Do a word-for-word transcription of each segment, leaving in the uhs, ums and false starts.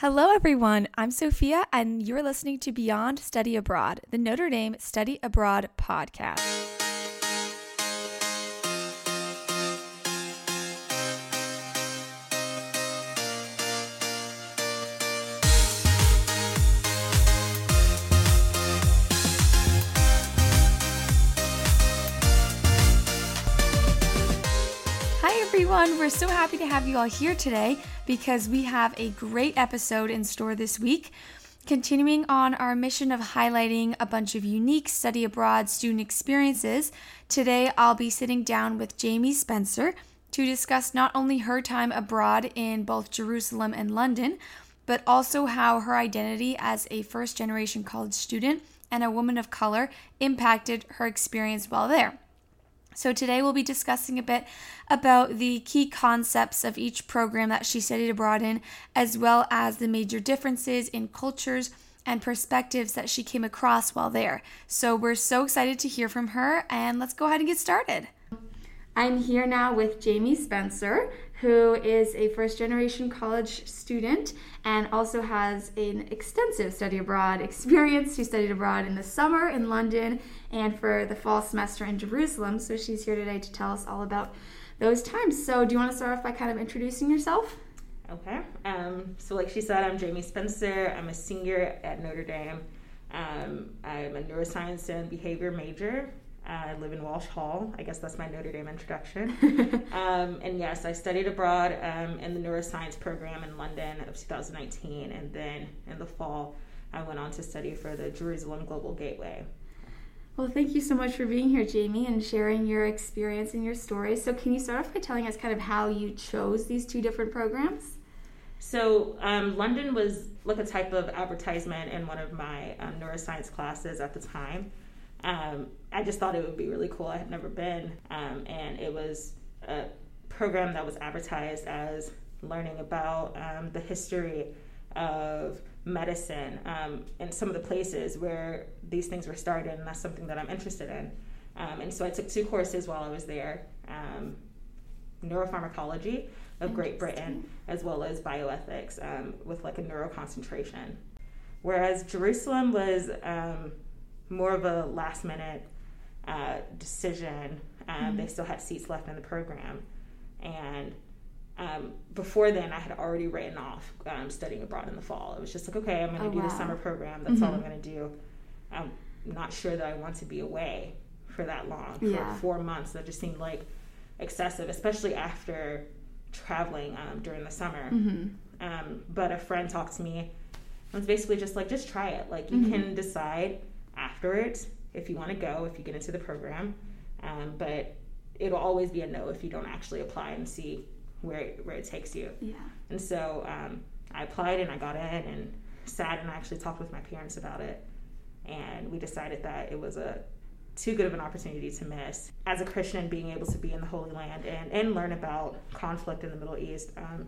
Hello, everyone. I'm Sophia, and you're listening to Beyond Study Abroad, the Notre Dame Study Abroad podcast. Hi, everyone. We're so happy to have you all here today, because we have a great episode in store this week, continuing on our mission of highlighting a bunch of unique study abroad student experiences. Today, I'll be sitting down with Jamie Spencer to discuss not only her time abroad in both Jerusalem and London, but also how her identity as a first-generation college student and a woman of color impacted her experience while there. So today we'll be discussing a bit about the key concepts of each program that she studied abroad in, as well as the major differences in cultures and perspectives that she came across while there. So we're so excited to hear from her, and let's go ahead and get started. I'm here now with Jamie Spencer, who is a first-generation college student and also has an extensive study abroad experience. She studied abroad in the summer in London and for the fall semester in Jerusalem. So she's here today to tell us all about those times. So do you want to start off by kind of introducing yourself? Okay. Um, so like she said, I'm Jamie Spencer. I'm a senior at Notre Dame. Um, I'm a neuroscience and behavior major. Uh, I live in Walsh Hall. I guess that's my Notre Dame introduction. um, and yes, I studied abroad um, in the neuroscience program in London of two thousand nineteen. And then in the fall, I went on to study for the Jerusalem Global Gateway. Well, thank you so much for being here, Jamie, and sharing your experience and your story. So can you start off by telling us kind of how you chose these two different programs? So um, London was like a type of advertisement in one of my um, neuroscience classes at the time. Um, I just thought it would be really cool. I had never been, um, and it was a program that was advertised as learning about um, the history of medicine um, and some of the places where these things were started, and that's something that I'm interested in. Um, and so I took two courses while I was there, um, neuropharmacology of Great Britain, as well as bioethics um, with like a neuro concentration. Whereas Jerusalem was um, more of a last minute uh, decision. Um, mm-hmm. They still had seats left in the program. And um, before then, I had already written off um, studying abroad in the fall. It was just like, okay, I'm going to oh, do wow. the summer program. That's mm-hmm. all I'm going to do. I'm not sure that I want to be away for that long, for yeah. four months. That just seemed like excessive, especially after traveling um, during the summer. Mm-hmm. Um, but a friend talked to me. It was basically just like, just try it. Like, you mm-hmm. can decide afterwards if you want to go, if you get into the program, um, but it'll always be a no if you don't actually apply and see where it, where it takes you. Yeah. And so um, I applied and I got in and sat and I actually talked with my parents about it, and we decided that it was a too good of an opportunity to miss. As a Christian, being able to be in the Holy Land and, and learn about conflict in the Middle East, um,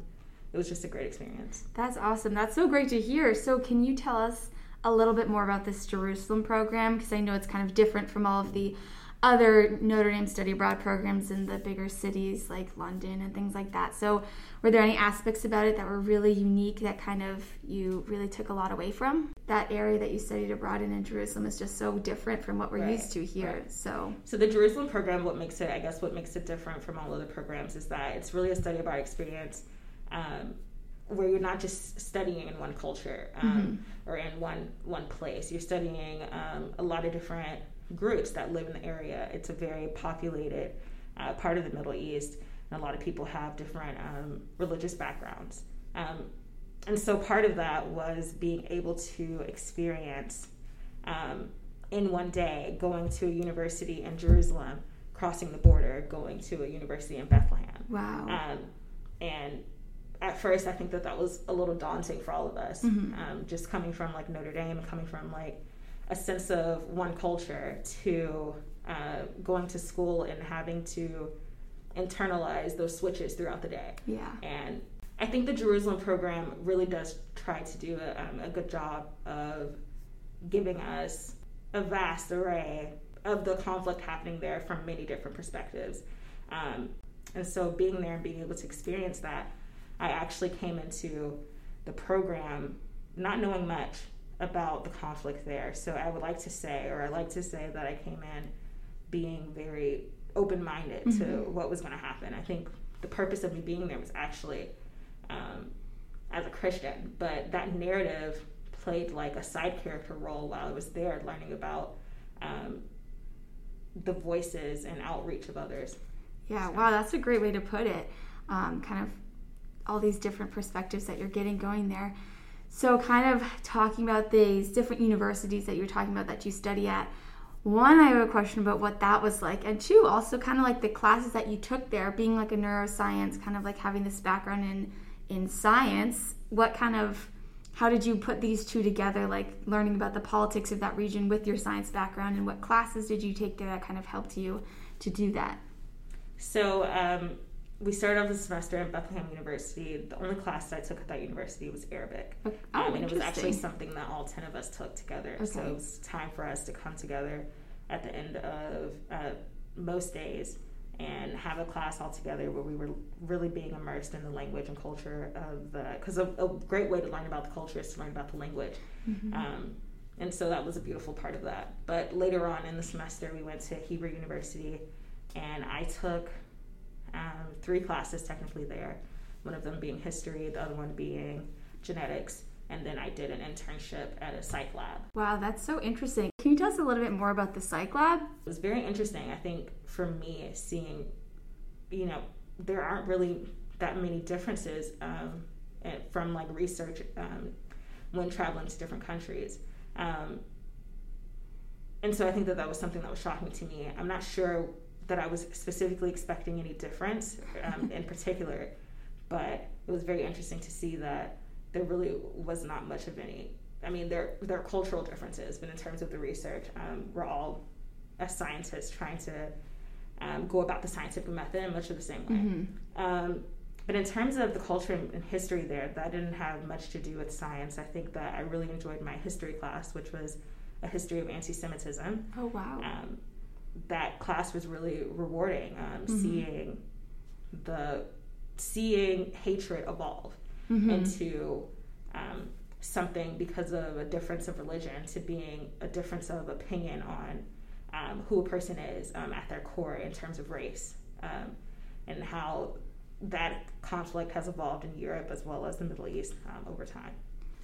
it was just a great experience. That's awesome. That's so great to hear. So can you tell us a little bit more about this Jerusalem program, because I know it's kind of different from all of the other Notre Dame study abroad programs in the bigger cities like London and things like that. So were there any aspects about it that were really unique that kind of you really took a lot away from? That area that you studied abroad in in Jerusalem is just so different from what we're right, used to here. Right. So so the Jerusalem program, what makes it, I guess what makes it different from all other programs is that it's really a study abroad experience um, where you're not just studying in one culture um, mm-hmm. or in one one place. You're studying um, a lot of different groups that live in the area. It's a very populated uh, part of the Middle East, and a lot of people have different um, religious backgrounds. Um, and so part of that was being able to experience um, in one day going to a university in Jerusalem, crossing the border, going to a university in Bethlehem. Wow. Um, and at first, I think that that was a little daunting for all of us, mm-hmm. um, just coming from like Notre Dame, coming from like a sense of one culture to uh, going to school and having to internalize those switches throughout the day. Yeah. And I think the Jerusalem program really does try to do a, um, a good job of giving us a vast array of the conflict happening there from many different perspectives. Um, and so being there and being able to experience that, I actually came into the program, not knowing much about the conflict there. So I would like to say, or I like to say that I came in being very open-minded mm-hmm. to what was going to happen. I think the purpose of me being there was actually um, as a Christian, but that narrative played like a side character role while I was there learning about um, the voices and outreach of others. Yeah, so. Wow, that's a great way to put it. Um, kind of all these different perspectives that you're getting going there. So kind of talking about these different universities that you're talking about that you study at, one, I have a question about what that was like, and two, also kind of like the classes that you took there, being like a neuroscience, kind of like having this background in in science, what kind of, how did you put these two together, like learning about the politics of that region with your science background, and what classes did you take there that kind of helped you to do that? So um, we started off the semester at Bethlehem University. The only class I took at that university was Arabic. Okay. Oh, um, and it was actually something that all ten of us took together. Okay. So it was time for us to come together at the end of uh, most days and have a class all together where we were really being immersed in the language and culture of the, because a, a great way to learn about the culture is to learn about the language. Mm-hmm. Um, and so that was a beautiful part of that. But later on in the semester, we went to Hebrew University, and I took um, three classes technically there, one of them being history, the other one being genetics, and then I did an internship at a psych lab. Wow, that's so interesting. Can you tell us a little bit more about the psych lab? It was very interesting, I think, for me, seeing, you know, there aren't really that many differences um, from, like, research um, when traveling to different countries. Um, and so I think that that was something that was shocking to me. I'm not sure that I was specifically expecting any difference um, in particular, but it was very interesting to see that there really was not much of any. I mean, there there are cultural differences, but in terms of the research, um, we're all, as scientists, trying to um, go about the scientific method in much of the same way. Mm-hmm. Um, but in terms of the culture and history there, that didn't have much to do with science. I think that I really enjoyed my history class, which was a history of anti-Semitism. Oh, wow. Um, that class was really rewarding, um, mm-hmm. seeing the seeing hatred evolve mm-hmm. into um, something because of a difference of religion to being a difference of opinion on um, who a person is um, at their core in terms of race, um, and how that conflict has evolved in Europe as well as the Middle East um, over time.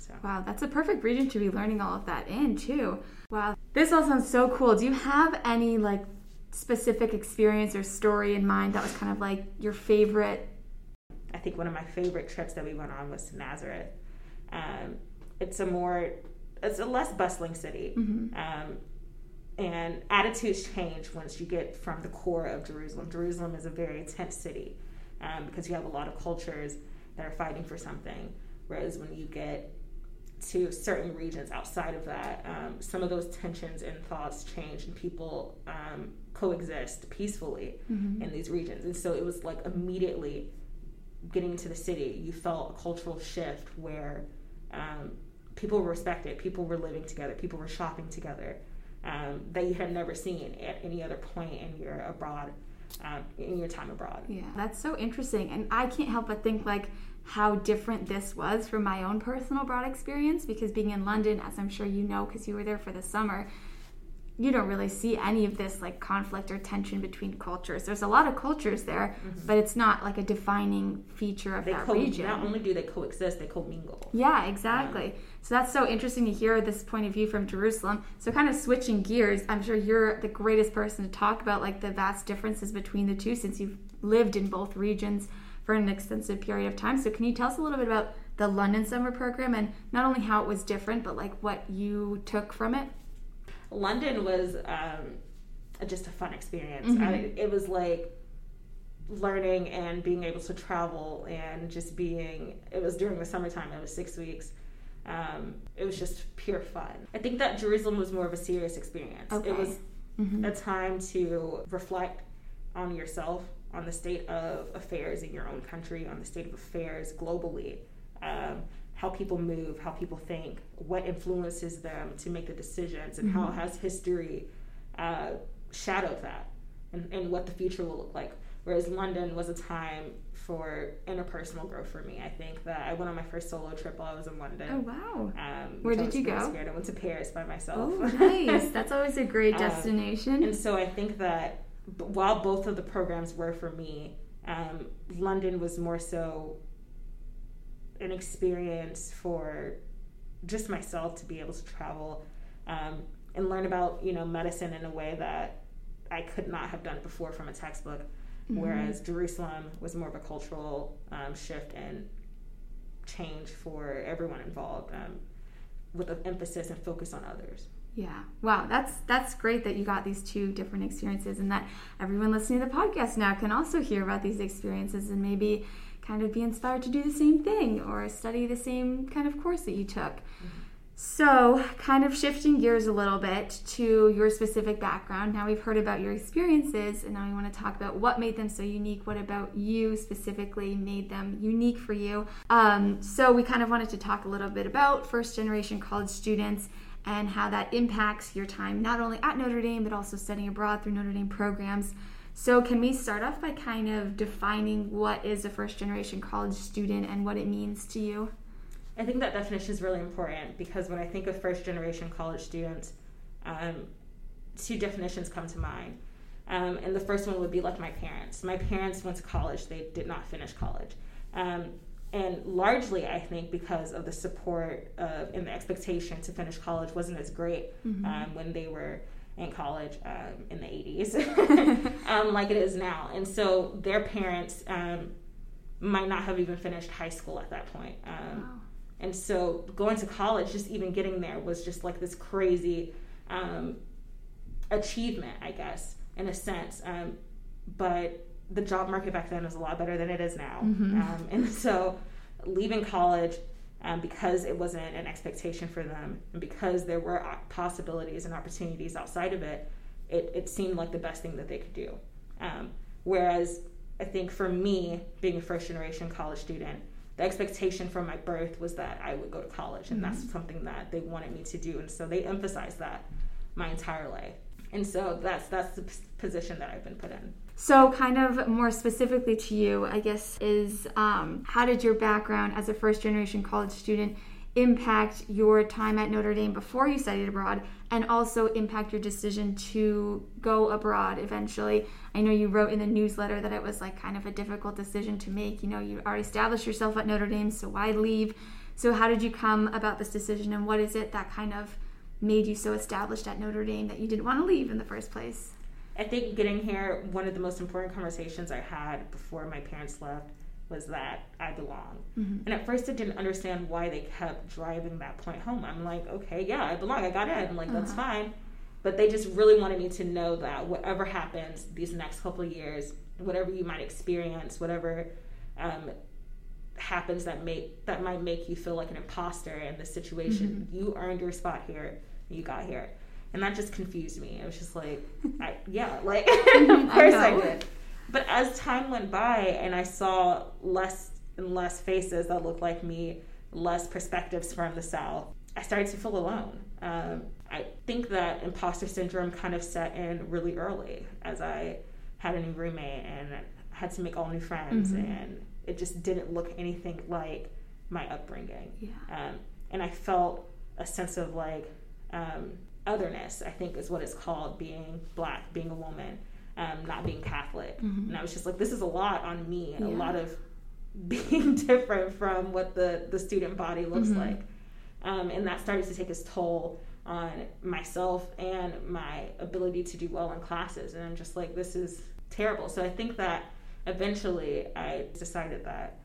So. Wow, that's a perfect region to be learning all of that in, too. Wow, this all sounds so cool. Do you have any, like, specific experience or story in mind that was kind of, like, your favorite? I think one of my favorite trips that we went on was to Nazareth. Um, it's a more, it's a less bustling city. Mm-hmm. Um, and attitudes change once you get from the core of Jerusalem. Jerusalem is a very intense city um, because you have a lot of cultures that are fighting for something, whereas when you get to certain regions outside of that, um, some of those tensions and thoughts change, and people um, coexist peacefully mm-hmm. in these regions. And so it was like immediately getting into the city, you felt a cultural shift where um, people were respected, people were living together, people were shopping together um, that you had never seen at any other point in your abroad, um, in your time abroad. Yeah, that's so interesting, and I can't help but think like how different this was from my own personal abroad experience, because being in London, as I'm sure you know because you were there for the summer, you don't really see any of this like conflict or tension between cultures. There's a lot of cultures there, mm-hmm. but it's not like a defining feature of they that co- region. Not only do they coexist, they commingle. Yeah, exactly. Um, so that's so interesting to hear this point of view from Jerusalem. So kind of switching gears, I'm sure you're the greatest person to talk about like the vast differences between the two, since you've lived in both regions for an extensive period of time. So can you tell us a little bit about the London summer program, and not only how it was different, but like what you took from it? London was um, just a fun experience. Mm-hmm. I, it was like learning and being able to travel and just being, it was during the summertime, it was six weeks. Um, it was just pure fun. I think that Jerusalem was more of a serious experience. Okay. It was mm-hmm. a time to reflect on yourself, on the state of affairs in your own country, on the state of affairs globally, um, how people move, how people think, what influences them to make the decisions, and mm-hmm. how has history uh, shadowed that, and, and what the future will look like. whereas London was a time for interpersonal growth for me. I think that I went on my first solo trip while I was in London. Oh, wow. Um, Where did you go? I was scared. I went to Paris by myself. Oh, nice. That's always a great destination. Um, and so I think that b- while both of the programs were for me, um, London was more so an experience for just myself to be able to travel um, and learn about, you know, medicine in a way that I could not have done before from a textbook, mm-hmm. whereas Jerusalem was more of a cultural um, shift and change for everyone involved, um, with an emphasis and focus on others. Yeah. Wow. That's that's great that you got these two different experiences, and that everyone listening to the podcast now can also hear about these experiences and maybe kind of be inspired to do the same thing or study the same kind of course that you took. Mm-hmm. So kind of shifting gears a little bit to your specific background. Now we've heard about your experiences, and now we want to talk about what made them so unique. What about you specifically made them unique for you? Um, so we kind of wanted to talk a little bit about first-generation college students and how that impacts your time not only at Notre Dame but also studying abroad through Notre Dame programs. So can we start off by kind of defining what is a first-generation college student and what it means to you? I think that definition is really important, because when I think of first-generation college students, um, two definitions come to mind. Um, and the first one would be like my parents. My parents went to college. They did not finish college. Um, and largely, I think, because of the support of, and the expectation to finish college wasn't as great mm-hmm. um, when they were in college um, in the eighties um, like it is now. And so their parents um, might not have even finished high school at that point. Um, wow. And so going to college, just even getting there, was just like this crazy um, achievement, I guess, in a sense. Um, but the job market back then was a lot better than it is now. Mm-hmm. Um, and so leaving college, um, because it wasn't an expectation for them, and because there were possibilities and opportunities outside of it, it, it seemed like the best thing that they could do. Um, whereas I think for me, being a first-generation college student, the expectation from my birth was that I would go to college, and mm-hmm. that's something that they wanted me to do. And so they emphasized that my entire life. And so that's that's the p- position that I've been put in. So kind of more specifically to you, I guess, is um, how did your background as a first-generation college student impact your time at Notre Dame before you studied abroad, and also impact your decision to go abroad eventually? I know you wrote in the newsletter that it was like kind of a difficult decision to make. You know, you already established yourself at Notre Dame, so why leave? So how did you come about this decision, and what is it that kind of made you so established at Notre Dame that you didn't want to leave in the first place? I think getting here, one of the most important conversations I had before my parents left was that I belong. Mm-hmm. And at first I didn't understand why they kept driving that point home. I'm like, okay, yeah, I belong. I got in. I'm like, uh-huh. that's fine. But they just really wanted me to know that whatever happens these next couple of years, whatever you might experience, whatever um, happens that make that might make you feel like an imposter in this situation, mm-hmm. you earned your spot here. You got here. And that just confused me. It was just like, I, yeah, like, of course I, I did. But as time went by and I saw less and less faces that looked like me, less perspectives from the South, I started to feel alone. Um, I think that imposter syndrome kind of set in really early, as I had a new roommate and had to make all new friends, mm-hmm. and it just didn't look anything like my upbringing. Yeah. Um, and I felt a sense of like um, otherness, I think is what it's called, being Black, being a woman. Um, not being Catholic. Mm-hmm. And I was just like, this is a lot on me, and yeah. a lot of being different from what the, the student body looks mm-hmm. like. Um, and that started to take its toll on myself and my ability to do well in classes. And I'm just like, this is terrible. So I think that eventually I decided that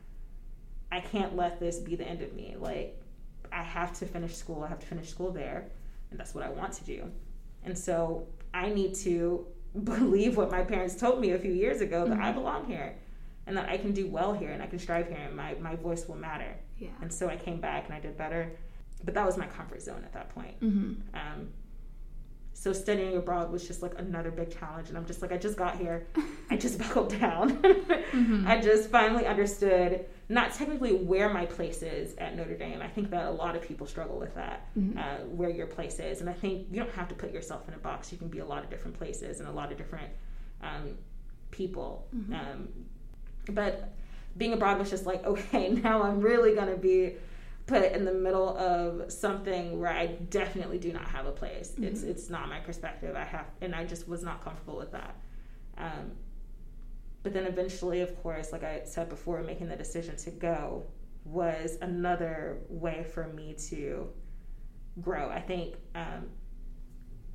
I can't let this be the end of me. Like, I have to finish school. I have to finish school there. And that's what I want to do. And so I need to believe what my parents told me a few years ago, that mm-hmm. I belong here, and that I can do well here, and I can strive here, and my, my voice will matter. Yeah. And so I came back and I did better. But that was my comfort zone at that point. Mm-hmm. Um, so studying abroad was just like another big challenge. And I'm just like, I just got here. I just buckled down. mm-hmm. I just finally understood, not technically where my place is at Notre Dame. I think that a lot of people struggle with that, mm-hmm. uh, where your place is. And I think you don't have to put yourself in a box. You can be a lot of different places and a lot of different um, people. Mm-hmm. Um, but being abroad was just like, okay, now I'm really going to be put in the middle of something where I definitely do not have a place. Mm-hmm. It's it's not my perspective. I have, and I just was not comfortable with that. Um, but then eventually, of course, like I said before, making the decision to go was another way for me to grow. I think um,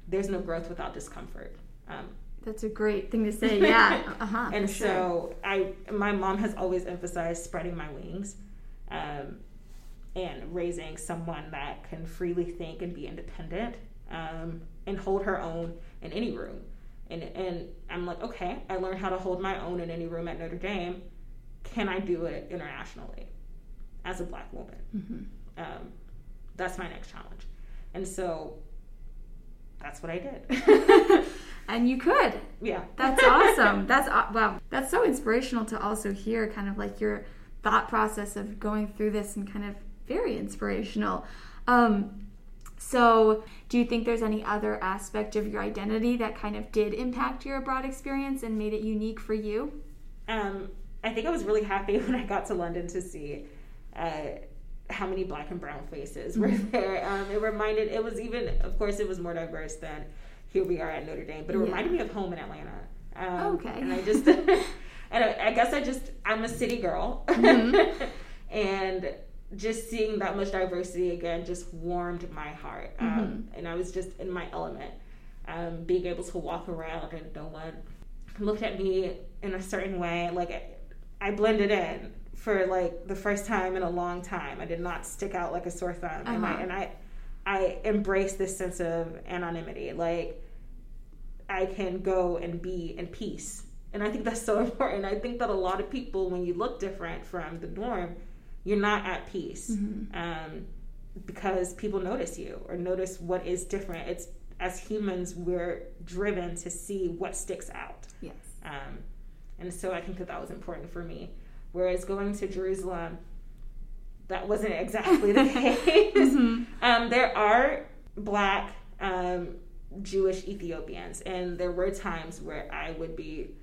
there's no growth without discomfort. Um, That's a great thing to say, yeah. Uh-huh, and sure. so I, my mom has always emphasized spreading my wings um, and raising someone that can freely think and be independent um, and hold her own in any room. And and I'm like, okay, I learned how to hold my own in any room at Notre Dame. Can I do it internationally as a Black woman? Mm-hmm. Um, that's my next challenge. And so that's what I did. And you could. Yeah. That's awesome. That's wow. That's so inspirational to also hear kind of like your thought process of going through this, and kind of very inspirational. Um, so do you think there's any other aspect of your identity that kind of did impact your abroad experience and made it unique for you? Um, I think I was really happy when I got to London to see uh, how many Black and brown faces were there. Um, it reminded, it was even, of course, it was more diverse than here we are at Notre Dame, but it yeah. reminded me of home in Atlanta. Um, oh, okay. And I just, and I, I guess I just, I'm a city girl. Mm-hmm. And just seeing that much diversity again just warmed my heart. Um, mm-hmm. And I was just in my element. Um, being able to walk around and no one looked at me in a certain way. Like, I, I blended in for, like, the first time in a long time. I did not stick out like a sore thumb. Uh-huh. And I, and I I embrace this sense of anonymity. Like, I can go and be in peace. And I think that's so important. I think that a lot of people, when you look different from the norm, you're not at peace. Mm-hmm. um, because people notice you or notice what is different. It's, as humans, we're driven to see what sticks out. Yes. Um, and so I think that that was important for me. Whereas going to Jerusalem, that wasn't exactly the case. Mm-hmm. Um, there are Black um, Jewish Ethiopians, and there were times where I would be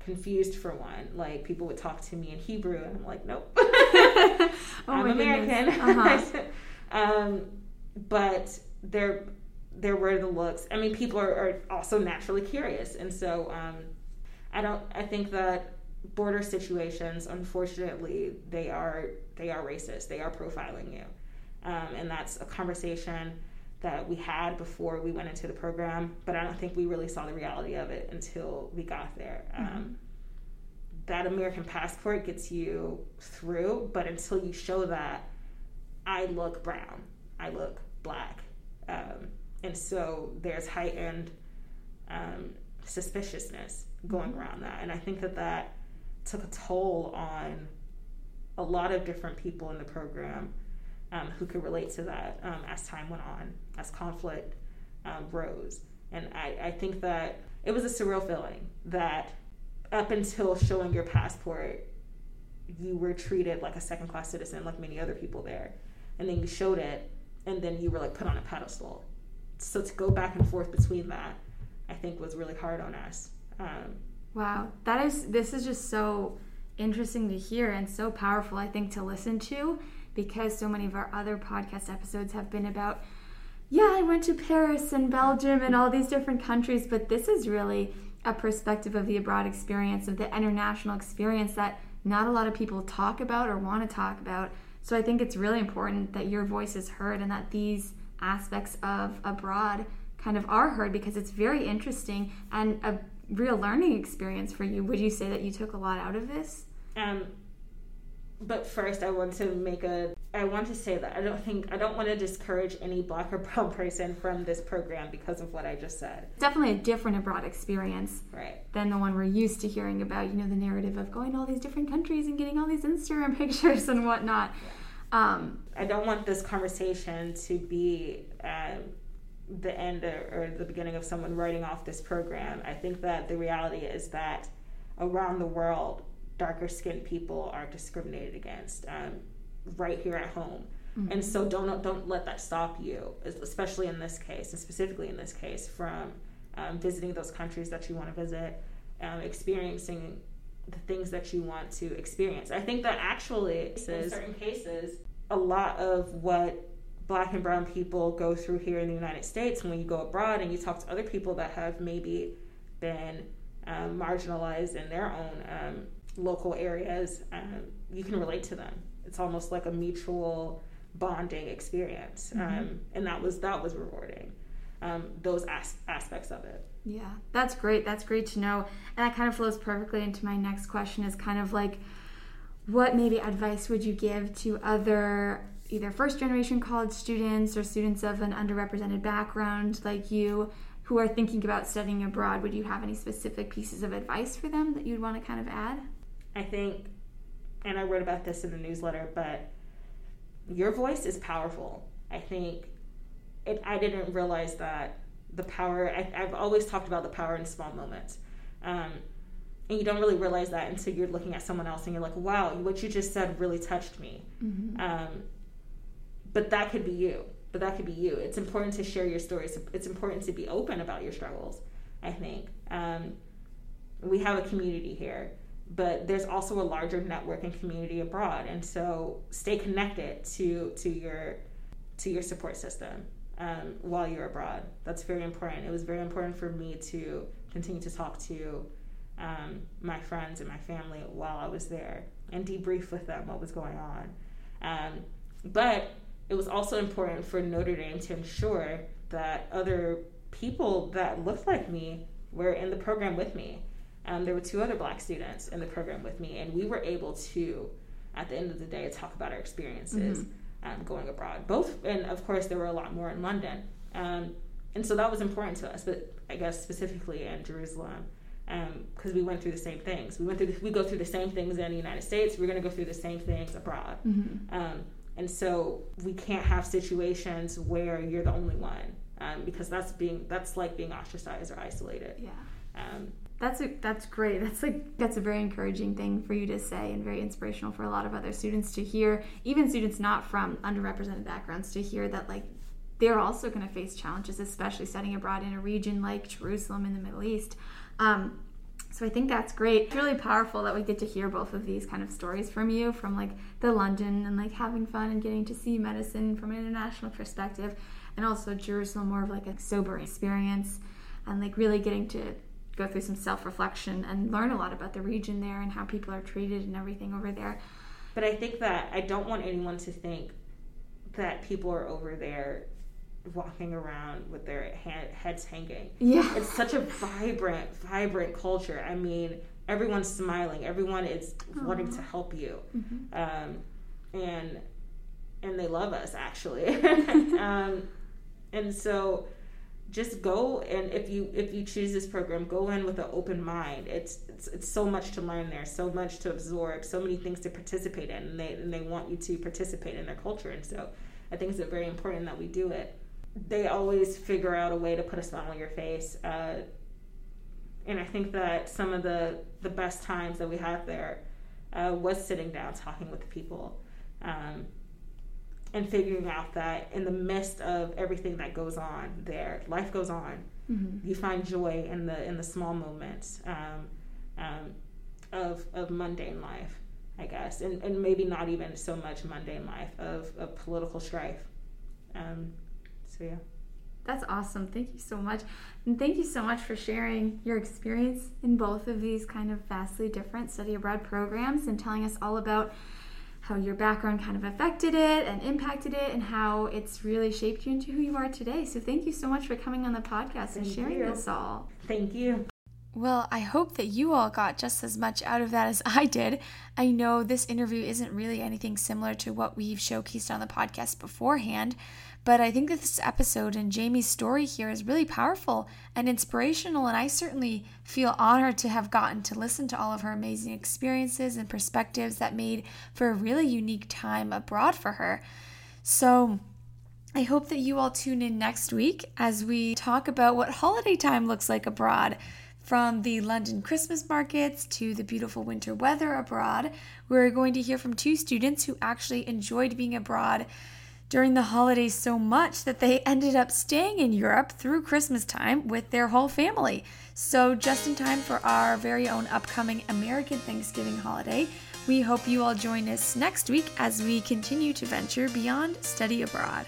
confused for one. Like, people would talk to me in Hebrew, and I'm like, nope. oh I'm American. Uh-huh. um, but there, there were the looks. I mean, people are, are also naturally curious, and so um, I don't. I think that border situations, unfortunately, they are. They are racist. They are profiling you. Um, and that's a conversation that we had before we went into the program, but I don't think we really saw the reality of it until we got there. Um, mm-hmm. That American passport gets you through, but until you show that, I look brown, I look Black. Um, and so there's heightened um, suspiciousness going mm-hmm. around that. And I think that that took a toll on a lot of different people in the program um, who could relate to that um, as time went on, as conflict um, rose. And I, I think that it was a surreal feeling that up until showing your passport, you were treated like a second-class citizen, like many other people there. And then you showed it, and then you were like put on a pedestal. So to go back and forth between that, I think was really hard on us. Um, wow, that is, this is just so interesting to hear and so powerful, I think, to listen to, because so many of our other podcast episodes have been about, yeah, I went to Paris and Belgium and all these different countries, but this is really a perspective of the abroad experience, of the international experience, that not a lot of people talk about or want to talk about. So I think it's really important that your voice is heard and that these aspects of abroad kind of are heard, because it's very interesting and a real learning experience for you. Would you say that you took a lot out of this? Um, but first, I want to make a. I want to say that I don't think I don't want to discourage any Black or brown person from this program because of what I just said. Definitely a different abroad experience, right, than the one we're used to hearing about. You know, the narrative of going to all these different countries and getting all these Instagram pictures and whatnot. Yeah. Um, I don't want this conversation to be. Um, the end or, or the beginning of someone writing off this program. I think that the reality is that around the world, darker-skinned people are discriminated against um, right here at home. Mm-hmm. And so don't don't let that stop you, especially in this case, and specifically in this case, from um, visiting those countries that you want to visit, um, experiencing the things that you want to experience. I think that actually, in certain cases, a lot of what Black and brown people go through here in the United States, when you go abroad and you talk to other people that have maybe been um, marginalized in their own um, local areas, um, you can relate to them. It's almost like a mutual bonding experience. Mm-hmm. Um, and that was that was rewarding, um, those as- aspects of it. Yeah, that's great. That's great to know. And that kind of flows perfectly into my next question, is kind of like, what maybe advice would you give to other either first-generation college students or students of an underrepresented background like you who are thinking about studying abroad? Would you have any specific pieces of advice for them that you'd want to kind of add? I think, and I wrote about this in the newsletter, but your voice is powerful. I think it, I didn't realize that the power, I, I've always talked about the power in small moments. Um, And you don't really realize that until you're looking at someone else and you're like, wow, what you just said really touched me. Mm-hmm. Um, but that could be you. But that could be you. It's important to share your stories. It's important to be open about your struggles, I think. Um, we have a community here, but there's also a larger network and community abroad. And so stay connected to, to, your, to your support system um, while you're abroad. That's very important. It was very important for me to continue to talk to Um, my friends and my family while I was there and debrief with them what was going on. Um, but it was also important for Notre Dame to ensure that other people that looked like me were in the program with me. Um, there were two other Black students in the program with me, and we were able to, at the end of the day, talk about our experiences mm-hmm. um, going abroad. Both, and of course, there were a lot more in London. Um, and so that was important to us, but I guess specifically in Jerusalem. Because um, we went through the same things. We went through. The, we go through the same things in the United States. We're going to go through the same things abroad. Mm-hmm. Um, and so we can't have situations where you're the only one, um, because that's being that's like being ostracized or isolated. Yeah, um, that's a, that's great. That's like that's a very encouraging thing for you to say, and very inspirational for a lot of other students to hear, even students not from underrepresented backgrounds, to hear that like they're also going to face challenges, especially studying abroad in a region like Jerusalem in the Middle East. Um, so I think that's great. It's really powerful that we get to hear both of these kind of stories from you, from like the London and like having fun and getting to see medicine from an international perspective, and also Jerusalem, more of like a sobering experience, and like really getting to go through some self-reflection and learn a lot about the region there and how people are treated and everything over there. But I think that I don't want anyone to think that people are over there walking around with their hand, heads hanging. Yeah. It's such a vibrant, vibrant culture. I mean, everyone's smiling. Everyone is Aww. Wanting to help you. Mm-hmm. Um, and and they love us, actually. um, and so just go, and if you if you choose this program, go in with an open mind. It's it's, it's so much to learn there, so much to absorb, so many things to participate in, and they, and they want you to participate in their culture. And so I think it's very important that we do it. They always figure out a way to put a smile on your face. Uh, and I think that some of the, the best times that we had there uh, was sitting down, talking with the people, um, and figuring out that in the midst of everything that goes on there, life goes on. Mm-hmm. You find joy in the in the small moments um, um, of of mundane life, I guess, and, and maybe not even so much mundane life, of, of political strife. Um, So, yeah. That's awesome. Thank you so much. And thank you so much for sharing your experience in both of these kind of vastly different study abroad programs and telling us all about how your background kind of affected it and impacted it and how it's really shaped you into who you are today. So thank you so much for coming on the podcast and sharing this all. Thank you. Well, I hope that you all got just as much out of that as I did. I know this interview isn't really anything similar to what we've showcased on the podcast beforehand, but I think that this episode and Jamie's story here is really powerful and inspirational, and I certainly feel honored to have gotten to listen to all of her amazing experiences and perspectives that made for a really unique time abroad for her. So I hope that you all tune in next week as we talk about what holiday time looks like abroad. From the London Christmas markets to the beautiful winter weather abroad, we're going to hear from two students who actually enjoyed being abroad during the holidays so much that they ended up staying in Europe through Christmas time with their whole family. So just in time for our very own upcoming American Thanksgiving holiday, we hope you all join us next week as we continue to venture beyond study abroad.